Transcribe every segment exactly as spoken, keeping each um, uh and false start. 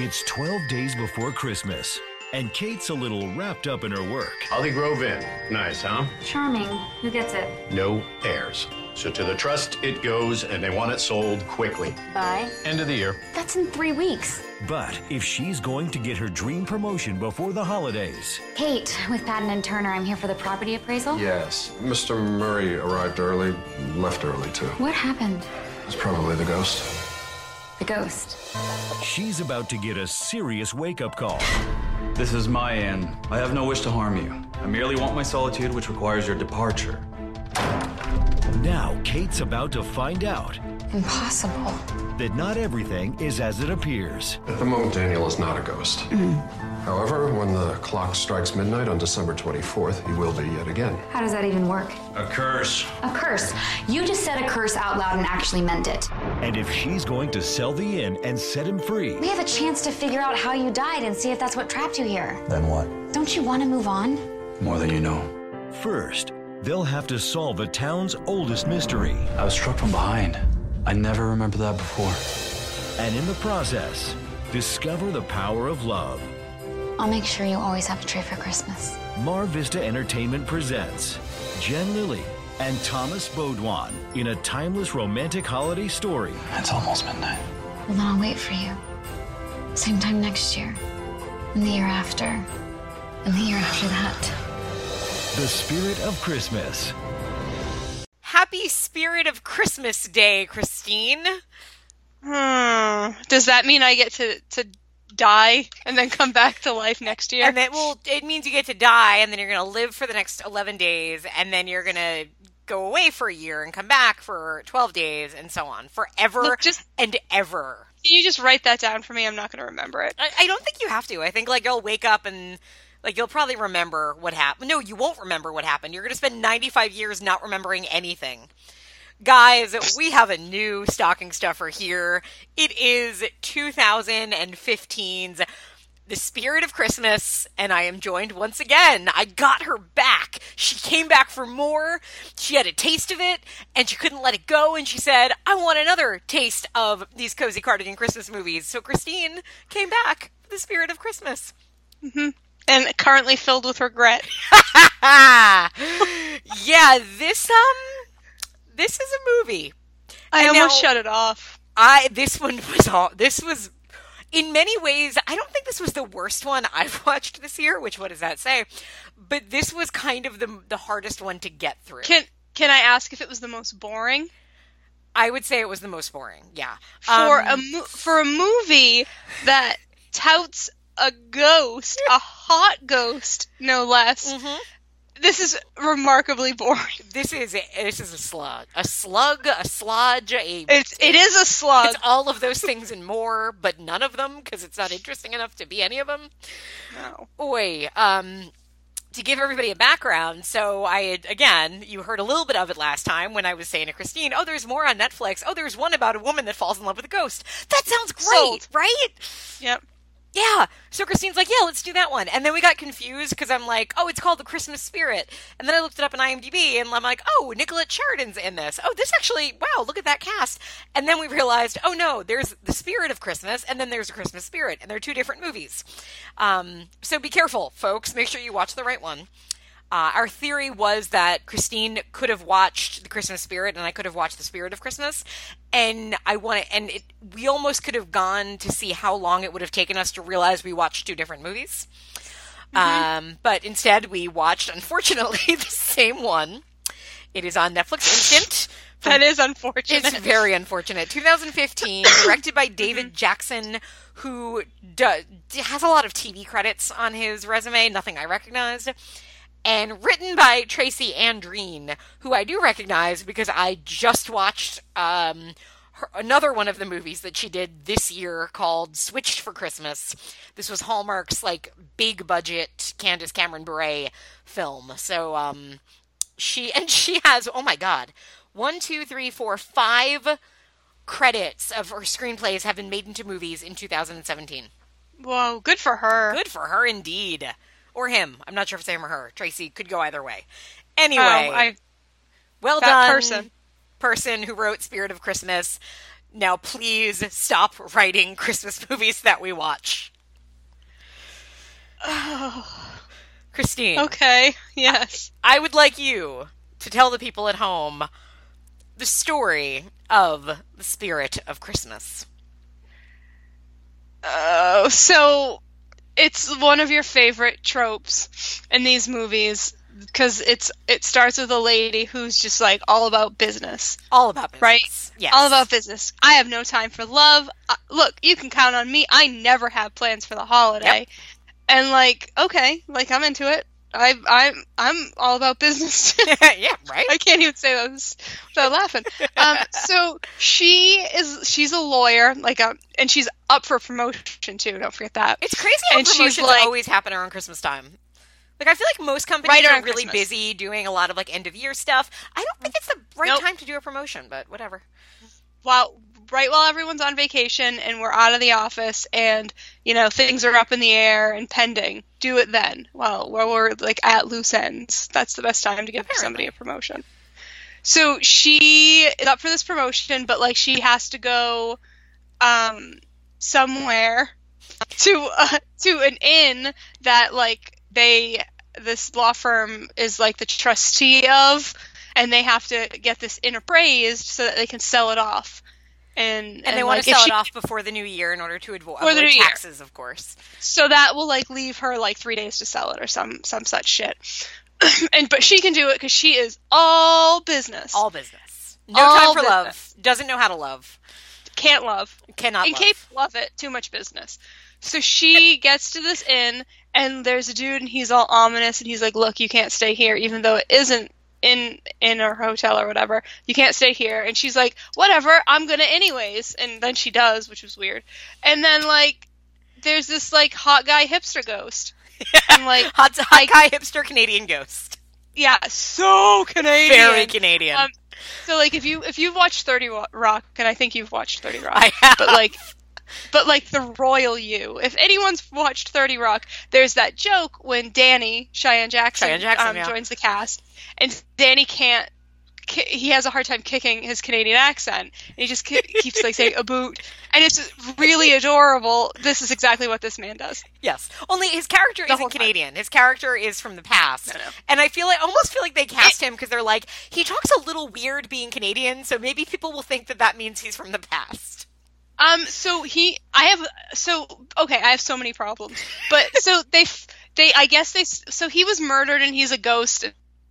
It's twelve days before Christmas, and Kate's a little wrapped up in her work. Holly Grove Inn. Nice, huh? Charming. Who gets it? No heirs. So to the trust it goes, and they want it sold quickly. By? End of the year. That's in three weeks. But if she's going to get her dream promotion before the holidays... Kate, with Patton and Turner, I'm here for the property appraisal? Yes. Mister Murray arrived early, left early, too. What happened? It's probably the ghost. The ghost. She's about to get a serious wake-up call. This is my end. I have no wish to harm you. I merely want my solitude, which requires your departure. Now, Kate's about to find out... Impossible. ...that not everything is as it appears. At the moment, Daniel is not a ghost. However, when the clock strikes midnight on December twenty-fourth, he will be yet again. How does that even work? A curse. A curse. You just said a curse out loud and actually meant it. And if she's going to sell the inn and set him free... We have a chance to figure out how you died and see if that's what trapped you here. Then what? Don't you want to move on? More than you know. First, they'll have to solve the town's oldest mystery. I was struck from behind. I never remembered that before. And in the process, discover the power of love. I'll make sure you always have a tree for Christmas. Mar Vista Entertainment presents Jen Lilly and Thomas Beaudouin in a timeless romantic holiday story. It's almost midnight. Well, then I'll wait for you. Same time next year, and the year after, and the year after that. The Spirit of Christmas. Happy Spirit of Christmas Day, Christine. Hmm. Does that mean I get to, to die and then come back to life next year? And then, well, it means you get to die, and then you're going to live for the next eleven days, and then you're going to go away for a year and come back for twelve days, and so on. Forever Look, just, and ever. Can you just write that down for me? I'm not going to remember it. I, I don't think you have to. I think, like, you'll wake up and... Like, you'll probably remember what happened. No, you won't remember what happened. You're going to spend ninety-five years not remembering anything. Guys, we have a new stocking stuffer here. It is twenty fifteen's The Spirit of Christmas, and I am joined once again. I got her back. She came back for more. She had a taste of it, and she couldn't let it go, and she said, I want another taste of these cozy cardigan Christmas movies. So Christine came back for The Spirit of Christmas. Mm-hmm. And currently filled with regret. Yeah, this um, this is a movie. I and almost now, shut it off. I this one was all this was, in many ways. I don't think this was the worst one I've watched this year. Which, what does that say? But this was kind of the the hardest one to get through. Can Can I ask if it was the most boring? I would say it was the most boring. Yeah, for um, a for a movie that touts a ghost, a hot ghost, no less. Mm-hmm. This is remarkably boring. This is a, this is a slug, a slug, a sludge. A, it's it is a slug. It's all of those things and more, but none of them because it's not interesting enough to be any of them. No. Oy, um, to give everybody a background, so I had, again, you heard a little bit of it last time when I was saying to Christine, oh, there's more on Netflix. Oh, there's one about a woman that falls in love with a ghost. That sounds great, Sold. Right? Yep. Yeah. So Christine's like, yeah, let's do that one. And then we got confused because I'm like, oh, it's called The Christmas Spirit. And then I looked it up on I M D B and I'm like, oh, Nicolette Sheridan's in this. Oh, this actually, wow, look at that cast. And then we realized, oh, no, there's The Spirit of Christmas and then there's A Christmas Spirit. And they're two different movies. Um, so be careful, folks. Make sure you watch the right one. Uh, our theory was that Christine could have watched The Christmas Spirit and I could have watched The Spirit of Christmas. And I want to, and it, we almost could have gone to see how long it would have taken us to realize we watched two different movies. Mm-hmm. Um, but instead we watched, unfortunately, the same one. It is on Netflix Instant. That is unfortunate. It's very unfortunate. twenty fifteen, directed by David Jackson, who does, has a lot of T V credits on his resume. Nothing I recognized. And written by Tracy Andreen, who I do recognize because I just watched um, her, another one of the movies that she did this year called Switched for Christmas. This was Hallmark's, like, big-budget Candace Cameron Bure film. So um, she – and she has, oh, my God, one, two, three, four, five credits of her screenplays have been made into movies in two thousand seventeen. Whoa, good for her. Good for her indeed. Or him. I'm not sure if it's him or her. Tracy could go either way. Anyway. Oh, I, well that done. Person. person who wrote Spirit of Christmas. Now please stop writing Christmas movies that we watch. Oh. Christine. Okay, yes. I, I would like you to tell the people at home the story of the Spirit of Christmas. Oh, uh, so it's one of your favorite tropes in these movies because it's it starts with a lady who's just like all about business. All about business. Right? Yes. All about business. I have no time for love. I, look, you can count on me. I never have plans for the holiday. Yep. And like, okay, like I'm into it. I I'm I'm all about business. Yeah, right. I can't even say that without laughing. Um, so she is she's a lawyer, like um, and she's up for promotion too. Don't forget that. It's crazy how and promotions like, always happen around Christmas time. Like I feel like most companies right are really Christmas. busy doing a lot of like end of year stuff. I don't think it's the right nope. time to do a promotion, but whatever. While right while everyone's on vacation and we're out of the office and, you know, things are up in the air and pending, do it then. Well, while we're, like, at loose ends. That's the best time to give Apparently. somebody a promotion. So she is up for this promotion, but, like, she has to go um, somewhere to uh, to an inn that, like, they this law firm is, like, the trustee of, and they have to get this inn appraised so that they can sell it off. And, and, and they like, want to sell she, it off before the new year in order to avoid taxes, year. Of course. So that will, like, leave her, like, three days to sell it or some, some such shit. and But she can do it because she is all business. All business. No all time for business. Love. Doesn't know how to love. Can't love. Cannot and love. And can't love it. Too much business. So she gets to this inn, and there's a dude, and he's all ominous, and he's like, look, you can't stay here, even though it isn't. in in her hotel or whatever, you can't stay here. And she's like, whatever, I'm gonna anyways. And then she does, which was weird. And then like there's this like hot guy hipster ghost. And like hot, hot guy hipster Canadian ghost. Yeah, so Canadian. Very Canadian. Um, so like if you if you've watched thirty Rock, and I think you've watched thirty Rock, I have. but like But, like, the royal you. If anyone's watched thirty Rock, there's that joke when Danny, Cheyenne Jackson, Cheyenne Jackson um, yeah. joins the cast. And Danny can't – he has a hard time kicking his Canadian accent. And he just keeps, like, saying, a boot. And it's really adorable. This is exactly what this man does. Yes. Only his character the isn't Canadian. His character is from the past. I know. And I feel like, almost feel like they cast it, him because they're like, he talks a little weird being Canadian, so maybe people will think that that means he's from the past. Um, so he, I have, so, okay, I have so many problems, but so they, they, I guess they, so he was murdered and he's a ghost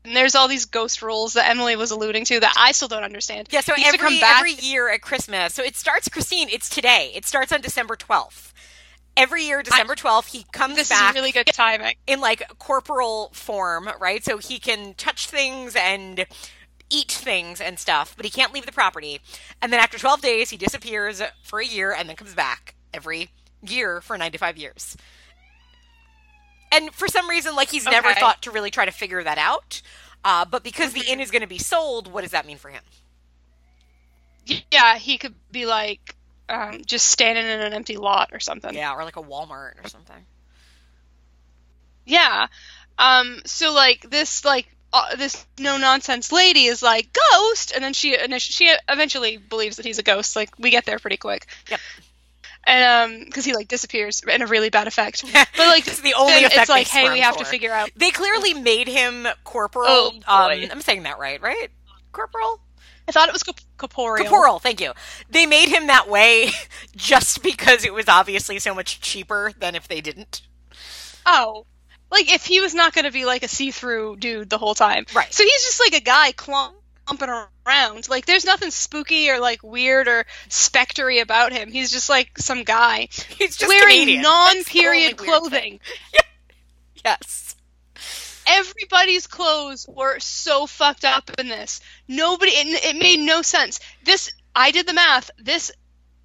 and there's all these ghost rules that Emily was alluding to that I still don't understand. Yeah. So he every, come back. every year at Christmas, so it starts, Christine, it's today. It starts on December twelfth. Every year, December twelfth, he comes this back. This is really good timing. In like corporal form, right? So he can touch things and eat things and stuff, but he can't leave the property. And then after twelve days, he disappears for a year and then comes back every year for ninety-five years. And for some reason, like, he's okay. never thought to really try to figure that out. Uh, but because the inn is going to be sold, what does that mean for him? Yeah, he could be, like, um, just standing in an empty lot or something. Yeah, or, like, a Walmart or something. Yeah. Um, so, like, this, like, Uh, this no-nonsense lady is like, ghost! And then she she eventually believes that he's a ghost. Like, we get there pretty quick. Yep. And, um, because he, like, disappears in a really bad effect. But, like, it's the only effect it's like, hey, we have for. to figure out. They clearly made him corporal. Oh, um, I'm saying that right, right? Corporal? I thought it was corporeal. Corporal, thank you. They made him that way just because it was obviously so much cheaper than if they didn't. Oh, like, if he was not going to be, like, a see-through dude the whole time. Right. So he's just, like, a guy clumping around. Like, there's nothing spooky or, like, weird or spectery about him. He's just, like, some guy. He's just wearing Canadian. non-period clothing. Yes. Everybody's clothes were so fucked up in this. Nobody... It, it made no sense. This... I did the math. This...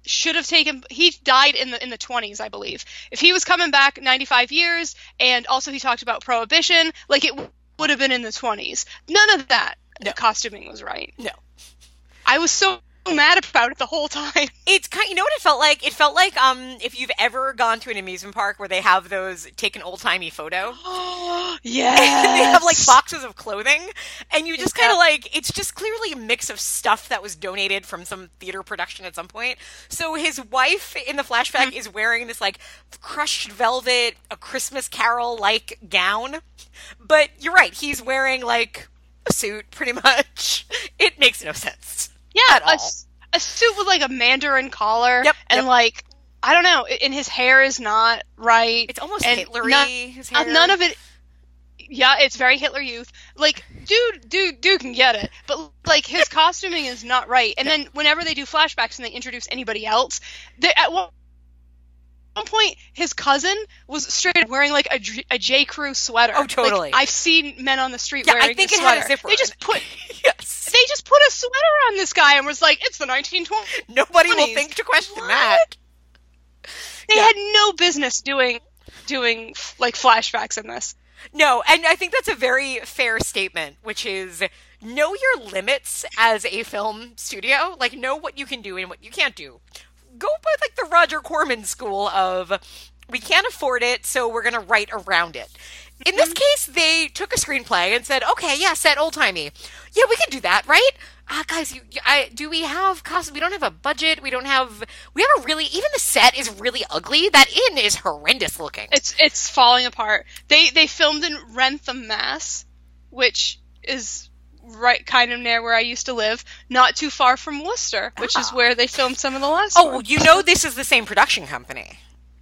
should have taken, he died in the in the twenties, I believe. If he was coming back ninety-five years, and also he talked about Prohibition, like it w- would have been in the twenties. None of that. No. The costuming was right. No. I was so mad about it the whole time. It's kind, you know what it felt like? It felt like um, if you've ever gone to an amusement park where they have those take an old timey photo. Yeah. They have like boxes of clothing, and you just kind of like, it's just clearly a mix of stuff that was donated from some theater production at some point. So his wife in the flashback mm-hmm. is wearing this like crushed velvet, a Christmas Carol like gown, but you're right, he's wearing like a suit pretty much. It makes no sense. Yeah, a, a suit with, like, a mandarin collar. Yep, and, yep. like, I don't know. And his hair is not right. It's almost and Hitler-y, not, his hair. Uh, none of it. Yeah, it's very Hitler Youth. Like, dude, dude, dude can get it. But, like, his costuming is not right. And yep. then whenever they do flashbacks and they introduce anybody else, they, at one At one point, his cousin was straight up wearing, like, a, a J. Crew sweater. Oh, totally. Like, I've seen men on the street yeah, wearing I think it sweater. Had a zipper. They just put, yes. they just put a sweater on this guy and was like, it's the nineteen twenties. Nobody will think to question what? That. They yeah. had no business doing, doing like, flashbacks in this. No, and I think that's a very fair statement, which is know your limits as a film studio. Like, know what you can do and what you can't do. Go by, like, the Roger Corman school of, we can't afford it, so we're going to write around it. In this case, they took a screenplay and said, okay, yeah, set old-timey. Yeah, we can do that, right? Ah, uh, guys, you, I, do we have cost? We don't have a budget. We don't have, we have a really, even the set is really ugly. That inn is horrendous looking. It's it's falling apart. They, they filmed in Rentham, Mass, which is... right kind of near where I used to live, not too far from Worcester, which oh. is where they filmed some of the last Oh, ones. You know this is the same production company.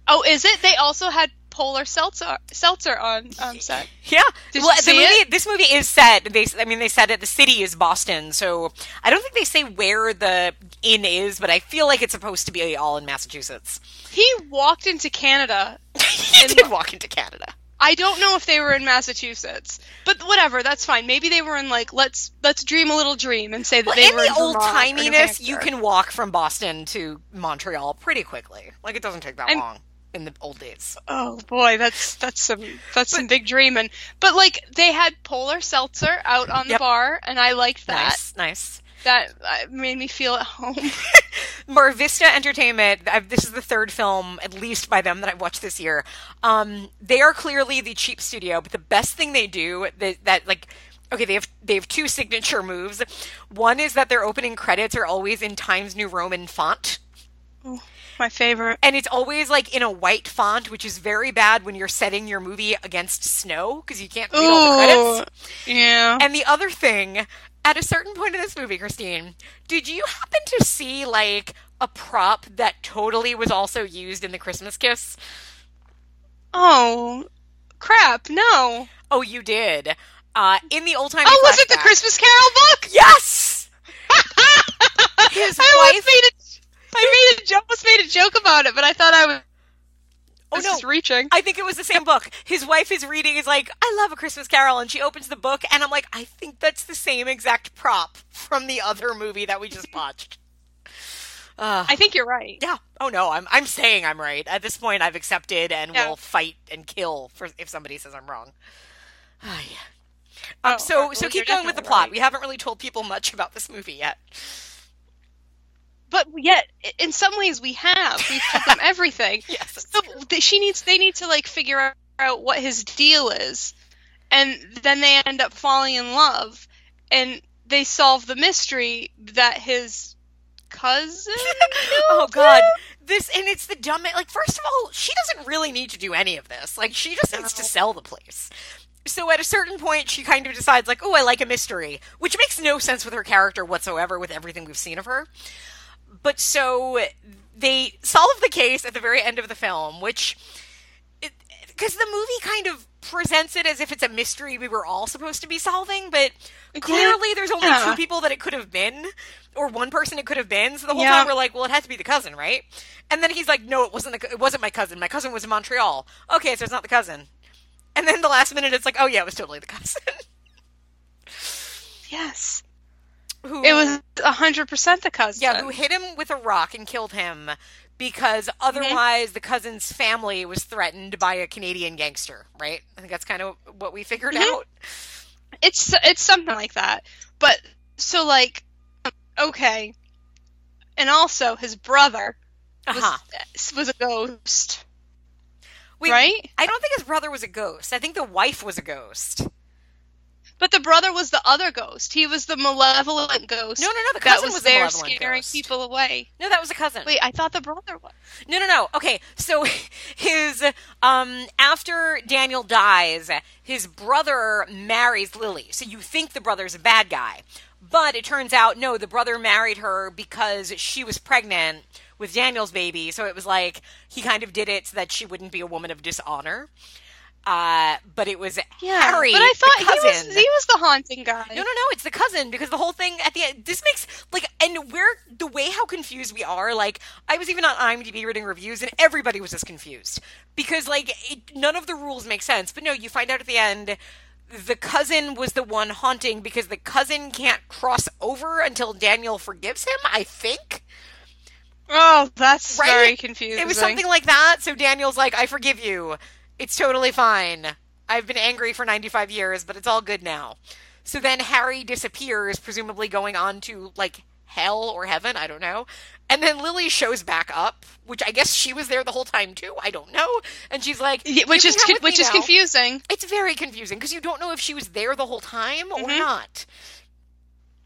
Oh, is it? They also had Polar Seltzer, Seltzer on um, set. Yeah. Did well, you see the movie, it? This movie is set, they, I mean, they said that the city is Boston, so I don't think they say where the inn is, but I feel like it's supposed to be all in Massachusetts. He walked into Canada. He in did the- walk into Canada. I don't know if they were in Massachusetts, but whatever, that's fine. Maybe they were in, like, let's let's dream a little dream and say that well, they in were in the old timiness, you can walk from Boston to Montreal pretty quickly. Like, it doesn't take that I'm, long in the old days. Oh boy, that's that's some that's but, some big dreaming. But like they had Polar Seltzer out on the yep. bar, and I liked that. Nice, nice. That made me feel at home. Mar Vista Entertainment, I've, this is the third film, at least by them, that I've watched this year. Um, they are clearly the cheap studio, but the best thing they do, they, that, like, okay, they have, they have two signature moves. One is that their opening credits are always in Times New Roman font. Ooh, my favorite. And it's always, like, in a white font, which is very bad when you're setting your movie against snow, because you can't read Ooh, all the credits. Yeah. And the other thing... at a certain point in this movie, Christine, did you happen to see, like, a prop that totally was also used in The Christmas Kiss? Oh, crap, no. Oh, you did. Uh, in the old-timey Oh, flashback, was it The Christmas Carol book? Yes! His I wife... Made a, I made a, almost made a joke about it, but I thought I was... Oh, this no. is reaching. I think it was the same book. His wife is reading, is like, I love A Christmas Carol, and she opens the book, and I'm like, I think that's the same exact prop from the other movie that we just watched. Uh, I think you're right. Yeah. Oh, no, I'm I'm saying I'm right. At this point, I've accepted and yeah. will fight and kill for if somebody says I'm wrong. Oh, yeah. Um, oh, so, well, so keep going with the plot. Right. We haven't really told people much about this movie yet. But yet, in some ways, we have. We've told them everything. Yes. So she needs. They need to like figure out what his deal is, and then they end up falling in love, and they solve the mystery that his cousin. Oh God! This and it's the dumbest. Like, first of all, she doesn't really need to do any of this. Like, she just needs to sell the place. So at a certain point, she kind of decides, like, oh, I like a mystery, which makes no sense with her character whatsoever, with everything we've seen of her. But so they solve the case at the very end of the film, which, because the movie kind of presents it as if it's a mystery we were all supposed to be solving, but clearly yeah. there's only yeah. two people that it could have been, or one person it could have been. So the whole yeah. time we're like, well, it has to be the cousin, right? And then he's like, no, it wasn't. The, it wasn't my cousin. My cousin was in Montreal. Okay, so it's not the cousin. And then the last minute, it's like, oh yeah, it was totally the cousin. Yes. Who, it was one hundred percent the cousin. Yeah, who hit him with a rock and killed him because otherwise mm-hmm. the cousin's family was threatened by a Canadian gangster, right? I think that's kind of what we figured mm-hmm. out. It's it's something like that. But, so like, okay, and also his brother was, uh-huh. was a ghost. Wait, right? I don't think his brother was a ghost. I think the wife was a ghost. But the brother was the other ghost. He was the malevolent ghost. No, no, no. The cousin that was, was there the scaring ghost. people away. No, that was a cousin. Wait, I thought the brother was. No, no, no. Okay, so his um after Daniel dies, his brother marries Lily. So you think the brother's a bad guy, but it turns out no. The brother married her because she was pregnant with Daniel's baby. So it was like he kind of did it so that she wouldn't be a woman of dishonor. Uh, but it was yeah, Harry, but I thought the cousin. He was, he was the haunting guy. No, no, no, it's the cousin, because the whole thing at the end, this makes, like, and we're, the way how confused we are, like, I was even on IMDb reading reviews, and everybody was just confused, because, like, it, none of the rules make sense, but no, you find out at the end, the cousin was the one haunting, because the cousin can't cross over until Daniel forgives him, I think? Oh, that's right? very confusing. It was something like that, so Daniel's like, I forgive you. It's totally fine. I've been angry for ninety-five years, but it's all good now. So then Harry disappears, presumably going on to, like, hell or heaven. I don't know. And then Lily shows back up, which I guess she was there the whole time, too. I don't know. And she's like... Yeah, which is con- which is now. confusing. It's very confusing, because you don't know if she was there the whole time or mm-hmm. not.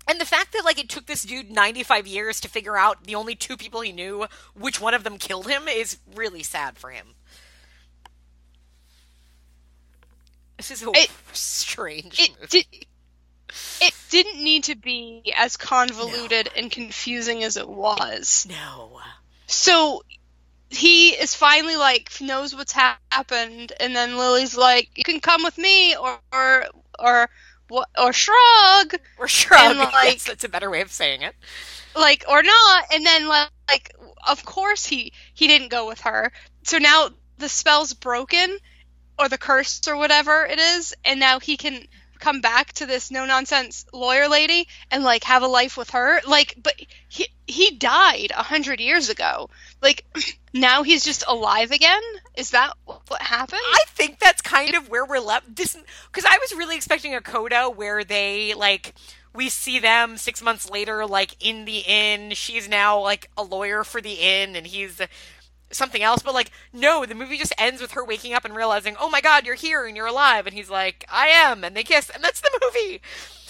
And the fact that, like, it took this dude ninety-five years to figure out the only two people he knew, which one of them killed him, is really sad for him. This is a it, strange it movie. Did, it didn't need to be as convoluted no. and confusing as it was. No. So he is finally like, knows what's ha- happened, and then Lily's like, you can come with me, or or or, or shrug. Or shrug, and, like, yes, that's a better way of saying it. Like, or not, and then like, of course he, he didn't go with her. So now the spell's broken, or the curse or whatever it is, and now he can come back to this no-nonsense lawyer lady and, like, have a life with her. Like, but he he died a hundred years ago. Like, now he's just alive again? Is that what happened? I think that's kind of where we're left. This, because I was really expecting a coda where they, like, we see them six months later, like, in the inn. She's now, like, a lawyer for the inn, and he's... something else, but like, no, the movie just ends with her waking up and realizing, oh my god, you're here and you're alive, and he's like, I am, and they kiss, and that's the movie.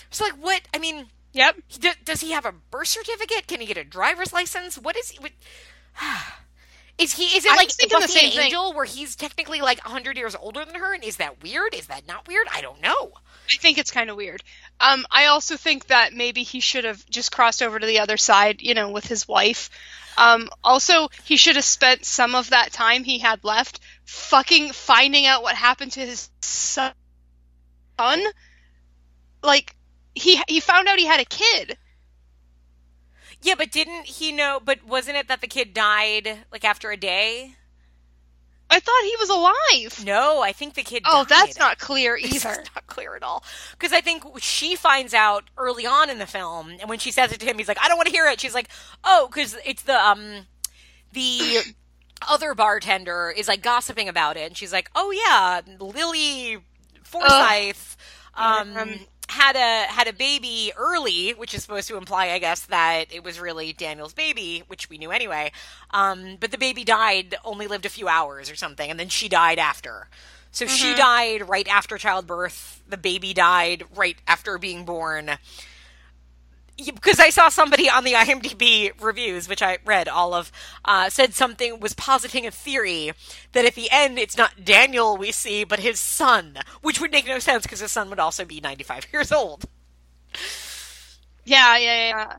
So like, what, I mean, yep. D- does he have a birth certificate? Can he get a driver's license? What is he, what... is he, is it like, was was the same an angel thing. Where he's technically like one hundred years older than her, and is that weird? Is that not weird? I don't know. I think it's kind of weird. Um, I also think that maybe he should have just crossed over to the other side, you know, with his wife. Um, also, he should have spent some of that time he had left fucking finding out what happened to his son. Like, he he found out he had a kid. Yeah, but didn't he know, but wasn't it that the kid died, like, after a day? I thought he was alive. No, I think the kid died. Oh, that's not clear either. That's not clear at all. Because I think she finds out early on in the film, and when she says it to him, he's like, I don't want to hear it. She's like, oh, because it's the, um, the other bartender is, like, gossiping about it. And she's like, oh, yeah, Lily Forsythe um, um, had a had a baby early, which is supposed to imply, I guess, that it was really Daniel's baby, which we knew anyway. Um, but the baby died, only lived a few hours or something, and then she died after. So mm-hmm. she died right after childbirth. The baby died right after being born. Because I saw somebody on the IMDb reviews, which I read all of, uh, said something, was positing a theory that at the end it's not Daniel we see, but his son, which would make no sense because his son would also be ninety-five years old. Yeah, yeah, yeah.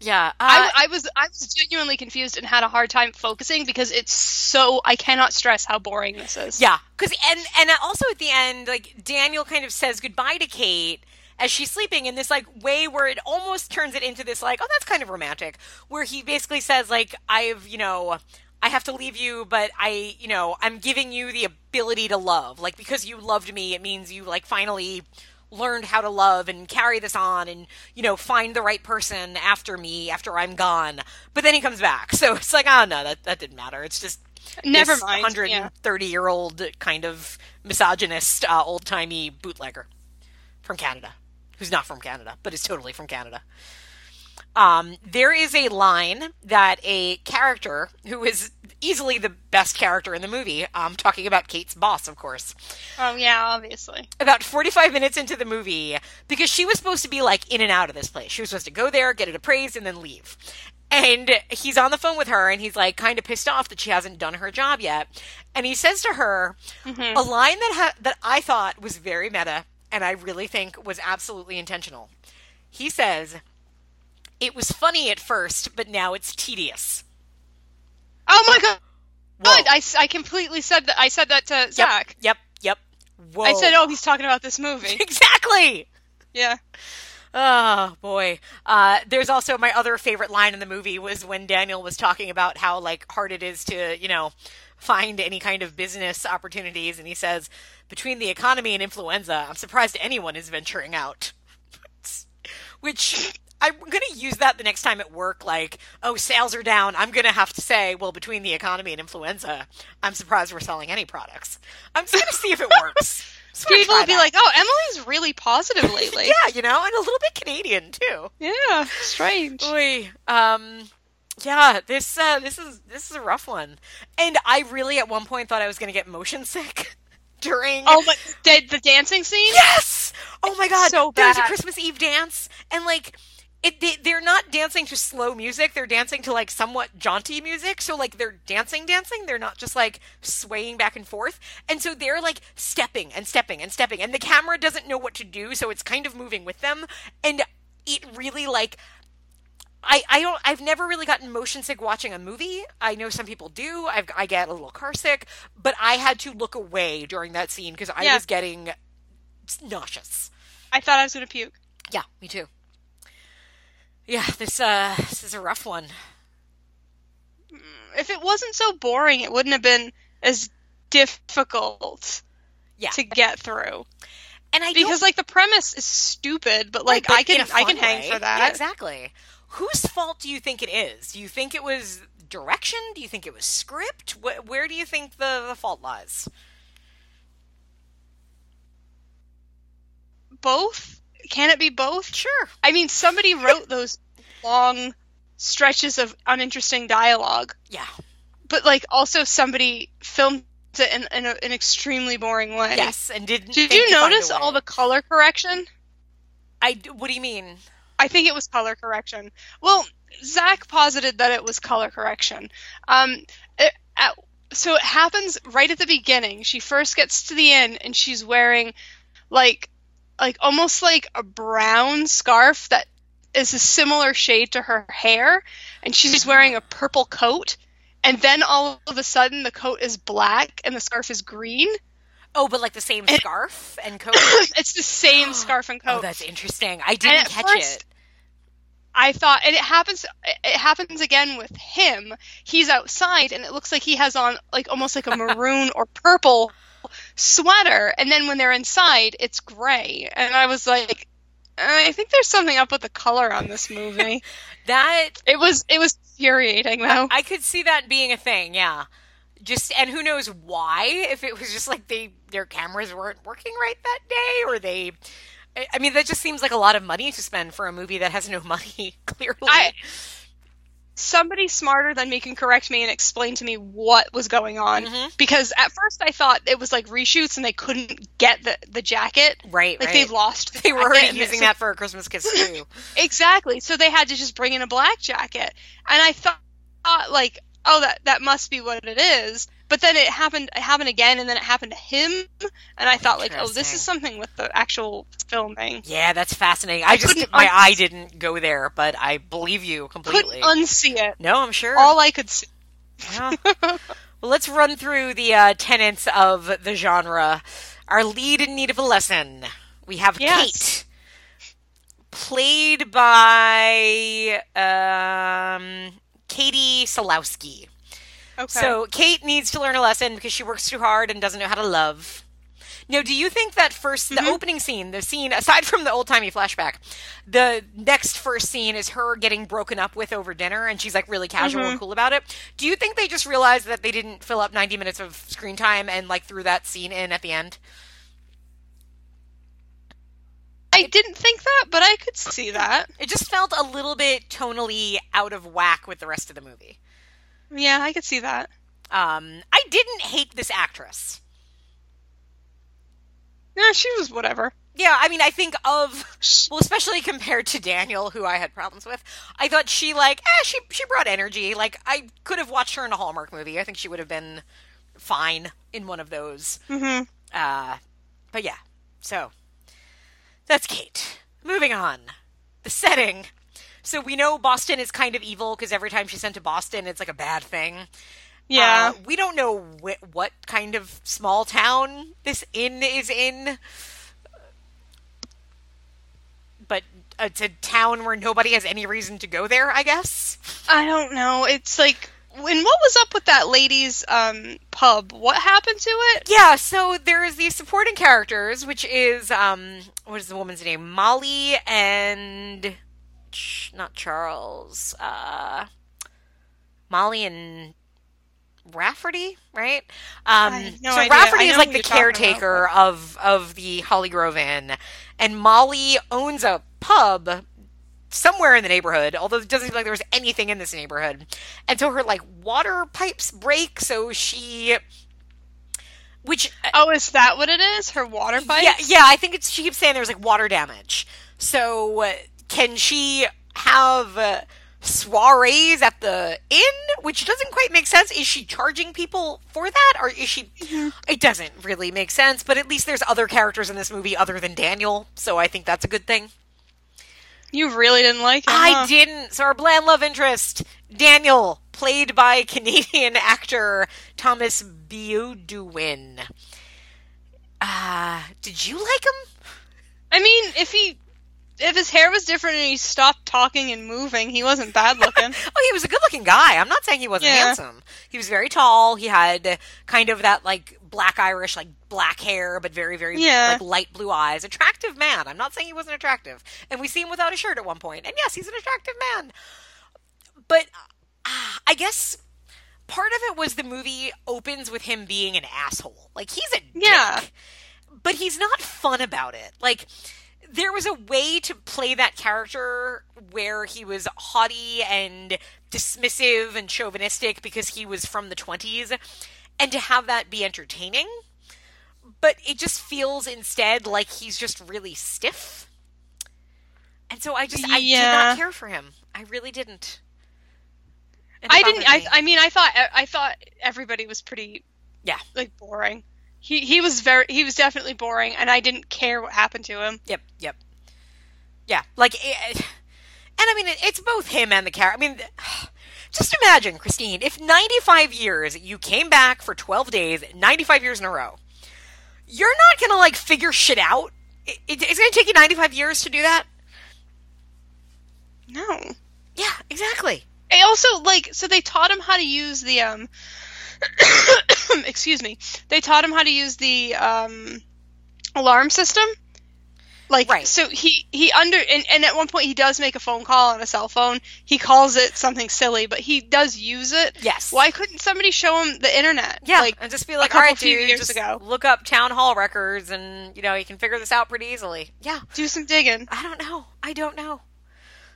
Yeah. Uh, I, I was I was genuinely confused and had a hard time focusing because it's so, I cannot stress how boring this is. Yeah. Cause, and, and also at the end, like, Daniel kind of says goodbye to Kate as she's sleeping in this, like, way where it almost turns it into this, like, oh, that's kind of romantic, where he basically says, like, I've, you know, I have to leave you, but I, you know, I'm giving you the ability to love. Like, because you loved me, it means you, like, finally learned how to love and carry this on and, you know, find the right person after me, after I'm gone. But then he comes back. So it's like, oh, no, that, that didn't matter. It's just never this mind. one hundred thirty-year-old yeah. kind of misogynist, uh, old-timey bootlegger from Canada. Who's not from Canada, but is totally from Canada. Um, there is a line that a character who is easily the best character in the movie, um, talking about Kate's boss, of course. Oh, yeah, obviously. About forty-five minutes into the movie, because she was supposed to be like in and out of this place. She was supposed to go there, get it appraised, and then leave. And he's on the phone with her, and he's like kind of pissed off that she hasn't done her job yet. And he says to her mm-hmm. a line that ha- that I thought was very meta, and I really think was absolutely intentional. He says, "It was funny at first, but now it's tedious." Oh my God! Whoa. I, I completely said that. I said that to yep, Zach. Yep, yep. Whoa. I said, "Oh, he's talking about this movie." Exactly. Yeah. Oh boy. Uh, there's also my other favorite line in the movie was when Daniel was talking about how like hard it is to, you know, find any kind of business opportunities, and he says, "Between the economy and influenza, I'm surprised anyone is venturing out." Which. I'm going to use that the next time at work, like, oh, sales are down. I'm going to have to say, well, between the economy and influenza, I'm surprised we're selling any products. I'm just going to see if it works. People will be that. Like, oh, Emily's really positive lately. Yeah, you know, and a little bit Canadian, too. Yeah, strange. Oy, um... Yeah, this uh, this is this is a rough one. And I really, at one point, thought I was going to get motion sick during... Oh, but the, the dancing scene? Yes! Oh, my God. So bad. There's a Christmas Eve dance, and, like... It, they, they're not dancing to slow music. They're dancing to, like, somewhat jaunty music. So, like, they're dancing, dancing. They're not just, like, swaying back and forth. And so they're, like, stepping and stepping and stepping. And the camera doesn't know what to do, so it's kind of moving with them. And it really, like... I, I don't, I've never really gotten motion sick watching a movie. I know some people do. I've, I get a little car sick. But I had to look away during that scene because I yeah. was getting nauseous. I thought I was going to puke. Yeah, me too. Yeah, this uh, this is a rough one. If it wasn't so boring, it wouldn't have been as difficult yeah. to get through. And I because don't... like the premise is stupid, but like right, but I can I can way. hang for that. Yeah, exactly. Whose fault do you think it is? Do you think it was direction? Do you think it was script? Wh- where do you think the, the fault lies? Both. Can it be both? Sure. I mean, somebody wrote those long stretches of uninteresting dialogue. Yeah. But, like, also somebody filmed it in, in a, an extremely boring way. Yes, and didn't... Did you notice all the color correction? I... What do you mean? I think it was color correction. Well, Zach posited that it was color correction. Um, it, at, so it happens right at the beginning. She first gets to the inn, and she's wearing, like... like almost like a brown scarf that is a similar shade to her hair, and she's wearing a purple coat, and then all of a sudden the coat is black and the scarf is green. Oh, but like the same and, scarf and coat? It's the same scarf and coat. Oh, that's interesting. I didn't catch first, it. I thought, and it happens it happens again with him. He's outside, and it looks like he has on like almost like a maroon or purple sweater, and then when they're inside it's gray, and I was like, I think there's something up with the color on this movie. That it was it was infuriating though. I could see that being a thing. Yeah, just, and who knows why, if it was just like they their cameras weren't working right that day, or they I mean that just seems like a lot of money to spend for a movie that has no money. Clearly I, somebody smarter than me can correct me and explain to me what was going on. Mm-hmm. Because at first I thought it was like reshoots and they couldn't get the, the jacket. Right, Like right. They've lost the They were already using that for a Christmas Kiss too. Exactly. So they had to just bring in a black jacket. And I thought, thought like, oh, that, that must be what it is. But then it happened, it happened again, and then it happened to him. And I thought like, oh, this is something with the actual filming. Yeah, that's fascinating. I, I just, my un- eye didn't go there, but I believe you completely. Couldn't unsee it. No, I'm sure. All I could see. Yeah. Well, let's run through the uh, tenets of the genre. Our lead in need of a lesson. We have yes. Kate, played by um, Katie Salowski. Okay. So Kate needs to learn a lesson because she works too hard and doesn't know how to love. Now, do you think that first, the mm-hmm. opening scene, the scene, aside from the old-timey flashback, the next first scene is her getting broken up with over dinner, and she's, like, really casual mm-hmm. and cool about it. Do you think they just realized that they didn't fill up ninety minutes of screen time and, like, threw that scene in at the end? I didn't think that, but I could see that. It just felt a little bit tonally out of whack with the rest of the movie. Yeah, I could see that. Um, I didn't hate this actress. Nah, she was whatever. Yeah, I mean, I think of, well, especially compared to Daniel, who I had problems with, I thought she, like, eh, she, she brought energy. Like, I could have watched her in a Hallmark movie. I think she would have been fine in one of those. Mm-hmm. Uh, but yeah, so... That's Kate. Moving on. The setting. So we know Boston is kind of evil because every time she's sent to Boston, it's like a bad thing. Yeah. Uh, we don't know wh- what kind of small town this inn is in. But it's a town where nobody has any reason to go there, I guess. I don't know. It's like... And what was up with that lady's um, pub? What happened to it? Yeah, so there's these supporting characters, which is, um, what is the woman's name? Molly and, not Charles, uh, Molly and Rafferty, right? Um, I no so idea. Rafferty is like the caretaker of, of the Holly Grove Inn, and Molly owns a pub somewhere in the neighborhood, although it doesn't seem like there was anything in this neighborhood. And so her, like, water pipes break, so she... Which... Oh, is that what it is? Her water pipes? Yeah, yeah, I think it's... She keeps saying there's, like, water damage. So uh, can she have uh, soirees at the inn? Which doesn't quite make sense. Is she charging people for that? Or is she... Mm-hmm. It doesn't really make sense, but at least there's other characters in this movie other than Daniel, so I think that's a good thing. You really didn't like him, I huh? didn't. So our bland love interest, Daniel, played by Canadian actor Thomas Beaudouin. Uh, did you like him? I mean, if he, if his hair was different and he stopped talking and moving, he wasn't bad looking. Oh, he was a good looking guy. I'm not saying he wasn't yeah. handsome. He was very tall. He had kind of that, like, black Irish, like, black hair, but very, very yeah. like, light blue eyes. Attractive man. I'm not saying he wasn't attractive. And we see him without a shirt at one point. And yes, he's an attractive man. But uh, I guess part of it was the movie opens with him being an asshole. Like, he's a yeah. dick. But he's not fun about it. Like, there was a way to play that character where he was haughty and dismissive and chauvinistic because he was from the twenties. And to have that be entertaining, but it just feels instead like he's just really stiff. And so I just, yeah. I did not care for him. I really didn't. I didn't, I, I mean, I thought, I thought everybody was pretty, yeah, like, boring. He, he was very, he was definitely boring, and I didn't care what happened to him. Yep, yep. Yeah, like, it, and I mean, it, it's both him and the character. I mean... The, Just imagine, Christine, if ninety-five years, you came back for twelve days, ninety-five years in a row, you're not going to, like, figure shit out? It, it, it's going to take you ninety-five years to do that? No. Yeah, exactly. I also, like, so they taught him how to use the, um, excuse me, they taught him how to use the, um, alarm system. Like, right. So he, he under, and, and at one point he does make a phone call on a cell phone. He calls it something silly, but he does use it. Yes. Why couldn't somebody show him the internet? Yeah. Like, and just be like, all right, dude, years just ago. Look up town hall records and, you know, you can figure this out pretty easily. Yeah. Do some digging. I don't know. I don't know.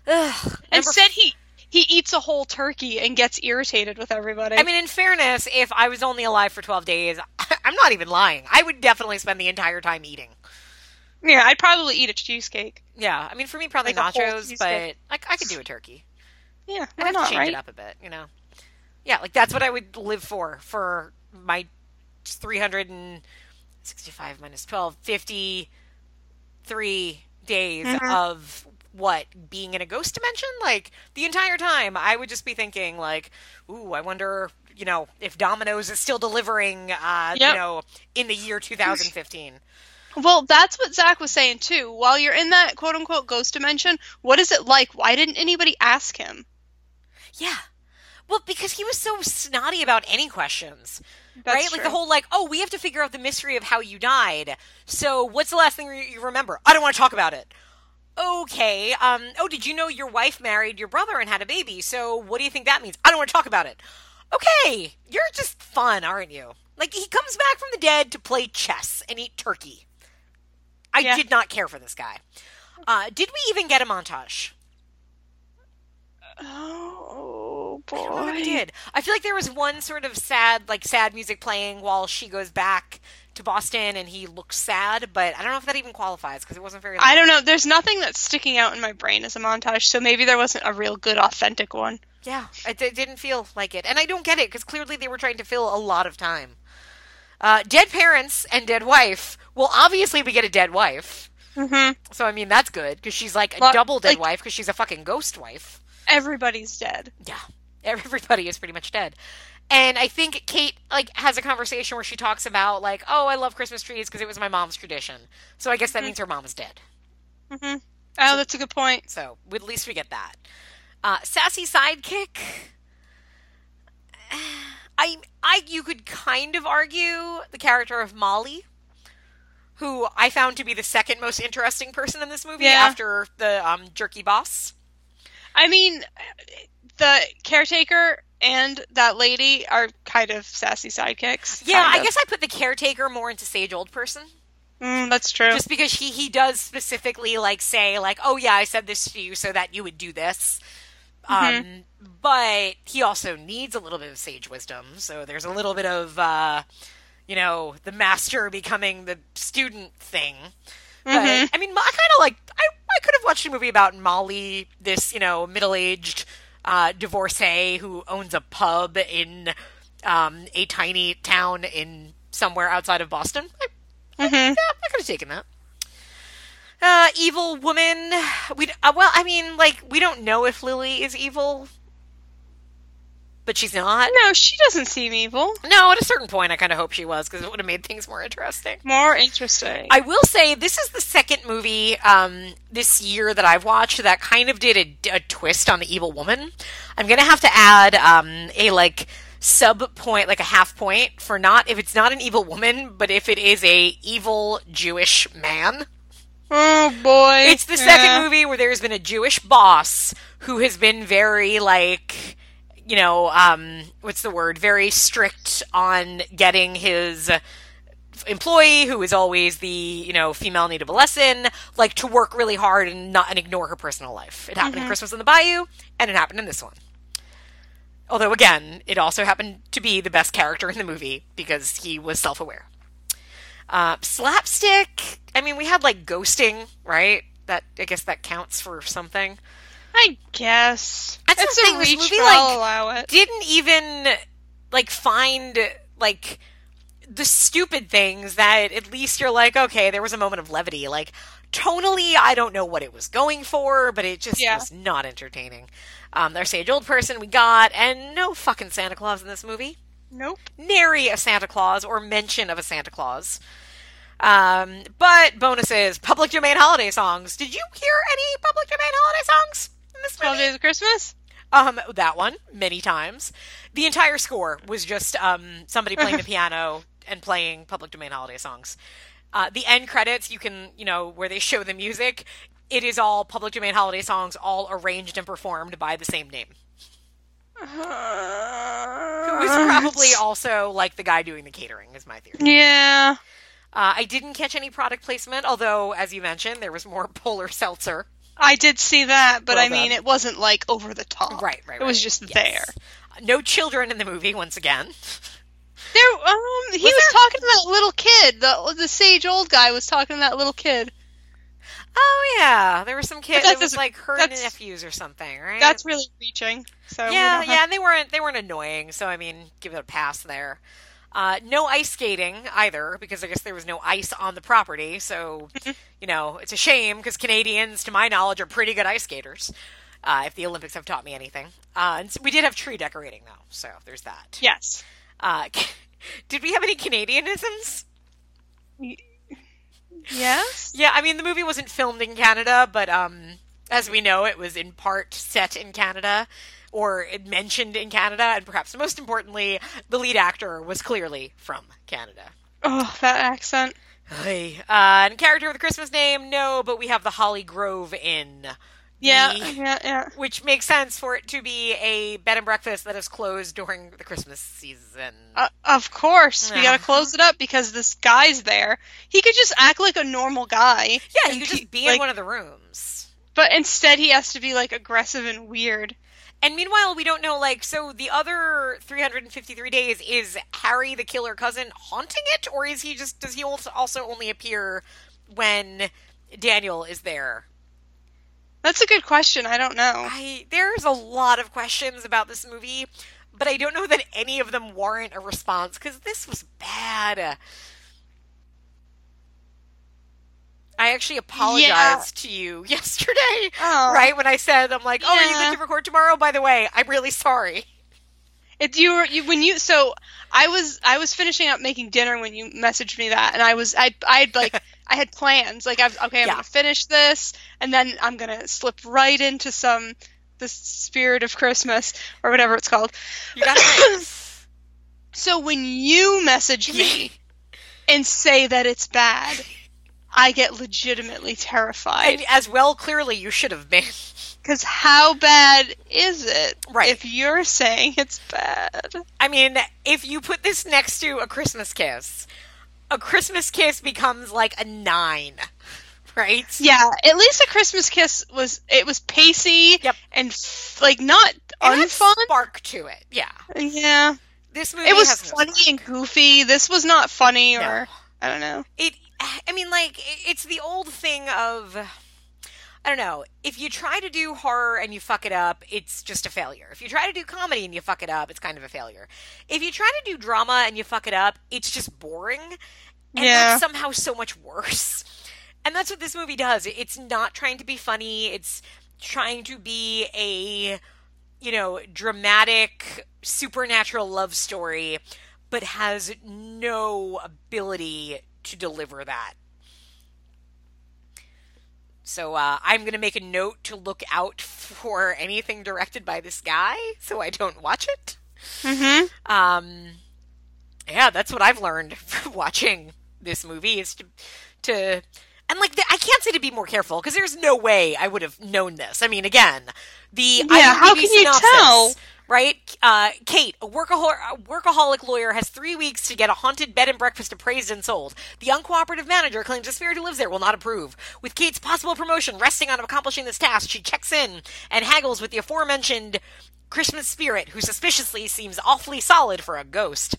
Ugh. Instead, f- he, he eats a whole turkey and gets irritated with everybody. I mean, in fairness, if I was only alive for twelve days, I'm not even lying. I would definitely spend the entire time eating. Yeah, I'd probably eat a cheesecake. Yeah, I mean, for me, probably like nachos, but I, I could do a turkey. Yeah, why I'd have not, to change right? it up a bit, you know? Yeah, like, that's what I would live for, for my three hundred sixty-five minus twelve, fifty-three days mm-hmm. of, what, being in a ghost dimension? Like, the entire time, I would just be thinking, like, ooh, I wonder, you know, if Domino's is still delivering, uh, yep. you know, in the year two thousand fifteen. Well, that's what Zach was saying, too. While you're in that quote-unquote ghost dimension, what is it like? Why didn't anybody ask him? Yeah. Well, because he was so snotty about any questions, that's right? True. Like the whole, like, oh, we have to figure out the mystery of how you died. So what's the last thing you remember? I don't want to talk about it. Okay. Um. Oh, did you know your wife married your brother and had a baby? So what do you think that means? I don't want to talk about it. Okay. You're just fun, aren't you? Like, he comes back from the dead to play chess and eat turkey. I yeah. did not care for this guy. Uh, did we even get a montage? Oh, boy. I don't know if we did. I feel like there was one sort of sad, like, sad music playing while she goes back to Boston and he looks sad, but I don't know if that even qualifies because it wasn't very long. I don't know. There's nothing that's sticking out in my brain as a montage, so maybe there wasn't a real good, authentic one. Yeah, it, it didn't feel like it. And I don't get it because clearly they were trying to fill a lot of time. Uh, dead parents and dead wife. Well, obviously we get a dead wife. Mm-hmm. So, I mean, that's good because she's like a well, double dead like, wife because she's a fucking ghost wife. Everybody's dead. Yeah. Everybody is pretty much dead. And I think Kate, like, has a conversation where she talks about, like, oh, I love Christmas trees because it was my mom's tradition. So I guess that mm-hmm. means her mom is dead. Mm-hmm. Oh, so, that's a good point. So, at least we get that. Uh, sassy sidekick. I, I, you could kind of argue the character of Molly, who I found to be the second most interesting person in this movie yeah. after the um, jerky boss. I mean, the caretaker and that lady are kind of sassy sidekicks. Yeah, I of. guess I put the caretaker more into sage old person. Mm, that's true. Just because he, he does specifically, like, say, like, oh, yeah, I said this to you so that you would do this. Mm-hmm. Um, but he also needs a little bit of sage wisdom. So there's a little bit of, uh, you know, the master becoming the student thing. But, mm-hmm. I mean, I kind of like, I, I could have watched a movie about Molly, this, you know, middle-aged uh, divorcee who owns a pub in um, a tiny town in somewhere outside of Boston. I, mm-hmm. I, yeah, I could have taken that. Uh, evil woman. We uh, Well, I mean, like, we don't know if Lily is evil, but she's not. No, she doesn't seem evil. No, at a certain point, I kind of hope she was, because it would have made things more interesting. More interesting. I will say, this is the second movie um, this year that I've watched that kind of did a, a twist on the evil woman. I'm going to have to add um, a, like, sub-point, like a half point, for not, if it's not an evil woman, but if it is a evil Jewish man. Oh, boy. It's the second yeah. movie where there's been a Jewish boss who has been very, like... You know, um, what's the word? Very strict on getting his employee, who is always the, you know, female need of a lesson, like to work really hard and not and ignore her personal life. It happened mm-hmm. in Christmas in the Bayou, and it happened in this one. Although, again, it also happened to be the best character in the movie because he was self-aware. Uh, slapstick. I mean, we had like ghosting, right? That I guess that counts for something. I guess. That's it's the thing. A reach, this movie, like, I'll allow it. Didn't even, like, find, like, the stupid things that at least you're like, okay, there was a moment of levity. Like, tonally, I don't know what it was going for, but it just yeah. was not entertaining. Um, our sage old person we got, and no fucking Santa Claus in this movie. Nope. Nary a Santa Claus or mention of a Santa Claus. Um, but bonuses, public domain holiday songs. Did you hear any public domain holiday songs? twelve Days of Christmas? Um, that one, many times. The entire score was just um, somebody playing the piano and playing public domain holiday songs. Uh, the end credits, you can, you know, where they show the music, it is all public domain holiday songs, all arranged and performed by the same name. Uh, Who was probably also, like, the guy doing the catering, is my theory. Yeah. Uh, I didn't catch any product placement, although, as you mentioned, there was more Polar Seltzer. I did see that, but well, I mean, it wasn't, like, over the top. Right, right, right. It was just yes. there. No children in the movie, once again. There, um, he was, was there... talking to that little kid. The, the sage old guy was talking to that little kid. Oh, yeah. There were some kids. It was, like, her nephews or something, right? That's really reaching. So yeah, we yeah, have... and they weren't, they weren't annoying, so, I mean, give it a pass there. Uh, no ice skating either, because I guess there was no ice on the property, so, you know, it's a shame, because Canadians, to my knowledge, are pretty good ice skaters, uh, if the Olympics have taught me anything. Uh, and so we did have tree decorating, though, so there's that. Yes. Uh, did we have any Canadianisms? Yes? Yeah, I mean, the movie wasn't filmed in Canada, but, um, as we know, it was in part set in Canada, or mentioned in Canada, and perhaps most importantly, the lead actor was clearly from Canada. Oh, that accent. Uh, and character with a Christmas name? No, but we have the Holly Grove Inn Yeah, yeah, yeah. Which makes sense for it to be a bed and breakfast that is closed during the Christmas season. Uh, of course. Yeah. We got to close it up because this guy's there. He could just act like a normal guy. Yeah, he could just be like, in one of the rooms. But instead he has to be, like, aggressive and weird. And meanwhile, we don't know, like, so the other three hundred fifty-three days, is Harry, the killer cousin, haunting it? Or is he just, does he also only appear when Daniel is there? That's a good question. I don't know. I, there's a lot of questions about this movie, but I don't know that any of them warrant a response, because this was bad. I actually apologized yeah. to you yesterday, oh. right? When I said, I'm like, oh, yeah. are you going to record tomorrow? By the way, I'm really sorry. It, you were, you, when you, so I was, I was finishing up making dinner when you messaged me that, and I was, I, I'd like... I had plans. Like, I was, okay, I'm yeah. going to finish this, and then I'm going to slip right into some, the Spirit of Christmas, or whatever it's called. You got it. So when you message me and say that it's bad, I get legitimately terrified. And as well, clearly, you should have been. Because how bad is it right. if you're saying it's bad? I mean, if you put this next to A Christmas Kiss... A Christmas Kiss becomes like a nine, right? Yeah, at least A Christmas Kiss was, it was pacey yep. and f- like not unfun. It had spark to it, yeah. Yeah. This movie It was has funny no and goofy. This was not funny no. or, I don't know. It, I mean, like, it's the old thing of, I don't know, if you try to do horror and you fuck it up, it's just a failure. If you try to do comedy and you fuck it up, it's kind of a failure. If you try to do drama and you fuck it up, it's just boring. And yeah. that's somehow so much worse. And that's what this movie does. It's not trying to be funny. It's trying to be a, you know, dramatic, supernatural love story, but has no ability to deliver that. So uh, I'm going to make a note to look out for anything directed by this guy so I don't watch it. Mm-hmm. Um, yeah, that's what I've learned from watching this movie is to... to and, like, the, I can't say to be more careful because there's no way I would have known this. I mean, again, the IMDb yeah, how can synopsis, you tell? Right? Uh, Kate, a, workahol- a workaholic lawyer, has three weeks to get a haunted bed and breakfast appraised and sold. The uncooperative manager claims the spirit who lives there will not approve. With Kate's possible promotion resting on accomplishing this task, she checks in and haggles with the aforementioned Christmas Spirit, who suspiciously seems awfully solid for a ghost.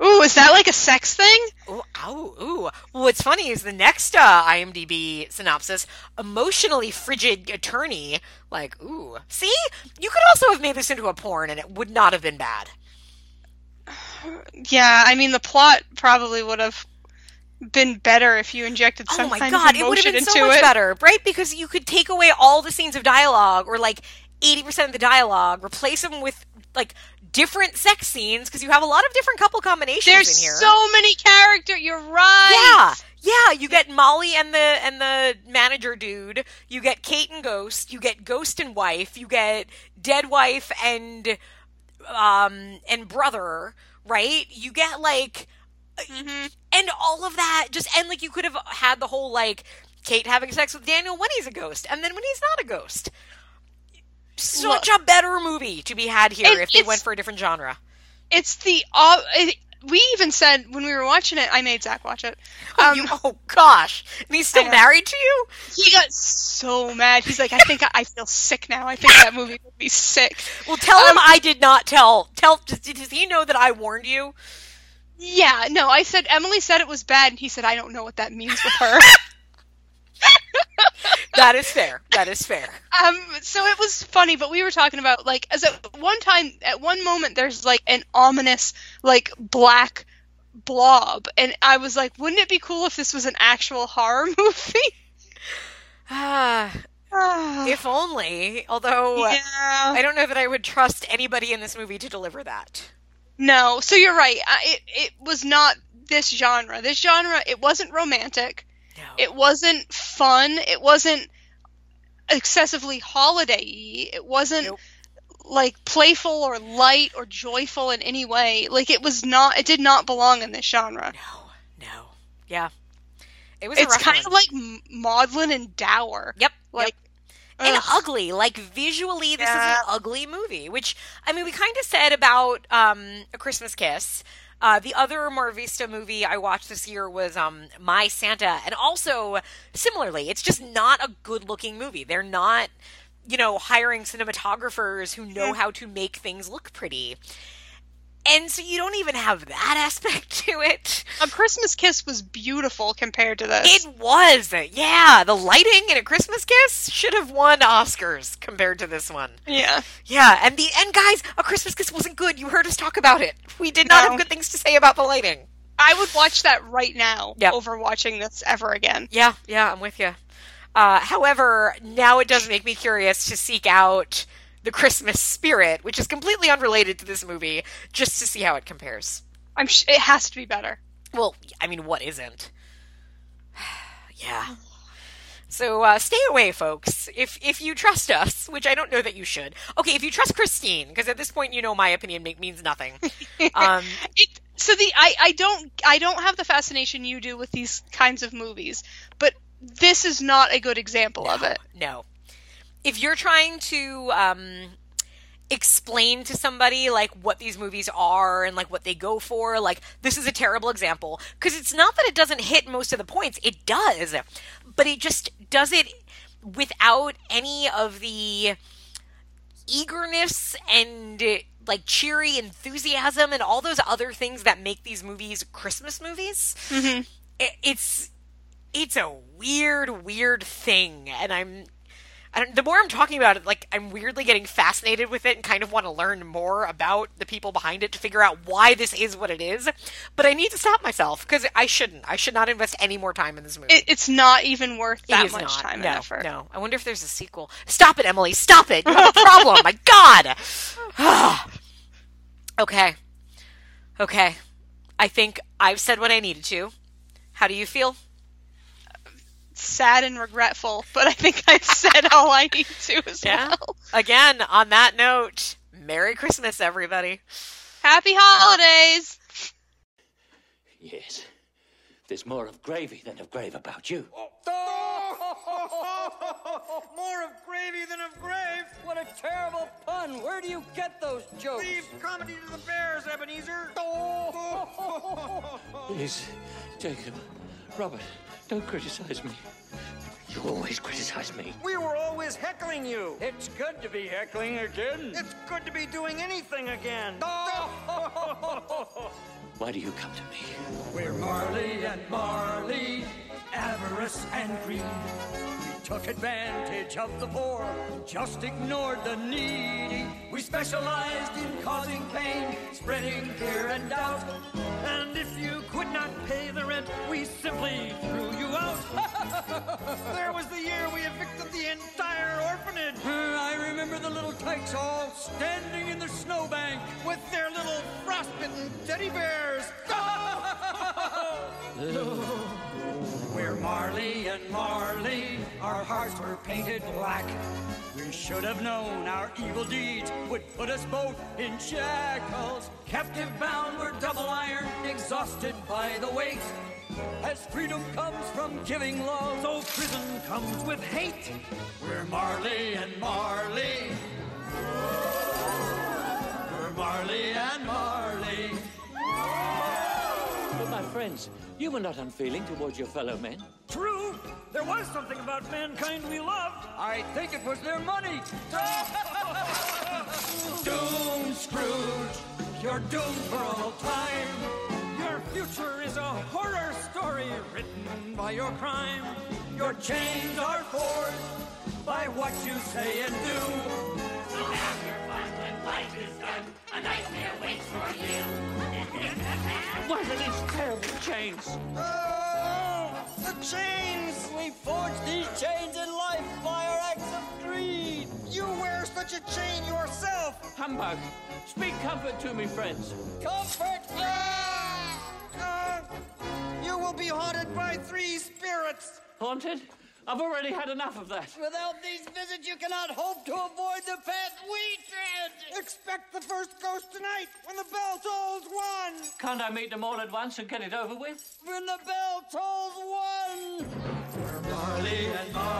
Ooh, is that like a sex thing? Ooh, ow, ooh. Well, what's funny is the next uh, IMDb synopsis, emotionally frigid attorney. Like, ooh. See? You could also have made this into a porn and it would not have been bad. Yeah, I mean, the plot probably would have been better if you injected some kind of emotion into it. Oh my god, it would have been so much better, right? Because you could take away all the scenes of dialogue or like eighty percent of the dialogue, replace them with like... different sex scenes, because you have a lot of different couple combinations There's in here. There's so many characters, you're right! Yeah, yeah, you get Molly and the and the manager dude, you get Kate and Ghost, you get Ghost and Wife, you get Dead Wife and um and Brother, right? You get, like, mm-hmm. and all of that, just, and, like, you could have had the whole, like, Kate having sex with Daniel when he's a ghost, and then when he's not a ghost. Such a better movie to be had here and if they went for a different genre. It's the... Uh, it, we even said, when we were watching it, I made Zach watch it. Um, oh, you, oh, gosh. And he's still married to you? He got so mad. He's like, I think I, I feel sick now. I think that movie would be sick. Well, tell um, him I did not tell. Tell. Does, does he know that I warned you? Yeah, no, I said... Emily said it was bad, and he said, I don't know what that means with her. That is fair. That is fair. Um, so it was funny, but we were talking about, like, as at one time, at one moment, there's, like, an ominous, like, black blob. And I was like, wouldn't it be cool if this was an actual horror movie? Ah... Uh. If only, although yeah. I don't know that I would trust anybody in this movie to deliver that. No, so you're right. It, it was not this genre. This genre, it wasn't romantic. No. It wasn't fun. It wasn't excessively holiday-y. It wasn't, nope. like, playful or light or joyful in any way. Like, it was not... It did not belong in this genre. No. No. Yeah. It was a rough one. It's kind of like maudlin and dour. Yep. Like, yep. and Ugh. ugly. Like, visually, this yeah. is an ugly movie, which, I mean, we kind of said about um, A Christmas Kiss. Uh, the other Mar Vista movie I watched this year was um, My Santa. And also, similarly, it's just not a good-looking movie. They're not, you know, hiring cinematographers who know how to make things look pretty. And so you don't even have that aspect to it. A Christmas Kiss was beautiful compared to this. It was. Yeah. The lighting in A Christmas Kiss should have won Oscars compared to this one. Yeah. Yeah. And the and guys, A Christmas Kiss wasn't good. You heard us talk about it. We did not no. have good things to say about the lighting. I would watch that right now yep. over watching this ever again. Yeah. Yeah. I'm with you. Uh, however, now it does make me curious to seek out The Christmas Spirit, which is completely unrelated to this movie, just to see how it compares. I'm sh- it has to be better. Well, I mean, what isn't? yeah. So uh, stay away, folks. If if you trust us, which I don't know that you should. Okay, if you trust Christine, because at this point you know my opinion make, means nothing. Um, it, so the I, I don't I don't have the fascination you do with these kinds of movies, but this is not a good example no, of it. No. If you're trying to um, explain to somebody, like, what these movies are and, like, what they go for, like, this is a terrible example. Because it's not that it doesn't hit most of the points. It does. But it just does it without any of the eagerness and, like, cheery enthusiasm and all those other things that make these movies Christmas movies. Mm-hmm. It, it's, it's a weird, weird thing. And I'm... I don't, the more I'm talking about it, like, I'm weirdly getting fascinated with it and kind of want to learn more about the people behind it to figure out why this is what it is. But I need to stop myself, because I shouldn't. I should not invest any more time in this movie. It, it's not even worth that much not. time no, and effort. No, I wonder if there's a sequel. Stop it, Emily. Stop it. You have a problem. My God. Okay. Okay. I think I've said what I needed to. How do you feel? Sad and regretful, but I think I've said all I need to as yeah. well. Again, on that note, Merry Christmas, everybody. Happy holidays! Yes, there's more of gravy than of grave about you. Oh. Oh! More of gravy than of grave? What a terrible pun. Where do you get those jokes? Leave comedy to the bears, Ebenezer. Oh! Yes, Jacob, Robert, don't criticize me. You always criticize me. We were always heckling you. It's good to be heckling again. It's good to be doing anything again. Oh! Why do you come to me? We're Marley and Marley, avarice and greed. We took advantage of the poor, just ignored the needy. We specialized in causing pain, spreading fear and doubt. And if you could not pay the rent, we simply threw you out. There was the year we evicted the entire orphanage. I remember the little tykes all standing in the snowbank with their little frostbitten teddy bears. We're Marley and Marley, our hearts were painted black. We should have known our evil deeds would put us both in shackles. Captive bound, we're double iron, exhausted by the weight. As freedom comes from giving love, so prison comes with hate. We're Marley and Marley. We're Marley and Marley. But my friends, you were not unfeeling towards your fellow men. True. There was something about mankind we loved. I think it was their money. Doom, Scrooge. You're doomed for all time. Your future is a horror story written by your crime. Your chains are forged by what you say and do. So have your fun when life is done. A nightmare waits for you. What are these terrible chains? Oh, the chains! We forged these chains in life by our acts of greed. You wear such a chain yourself. Humbug. Speak comfort to me, friends. Comfort! Ah! Uh, you will be haunted by three spirits. Haunted? I've already had enough of that. Without these visits, you cannot hope to avoid the path we tread. Expect the first ghost tonight when the bell tolls one. Can't I meet them all at once and get it over with? When the bell tolls one. We're Marley and Marley.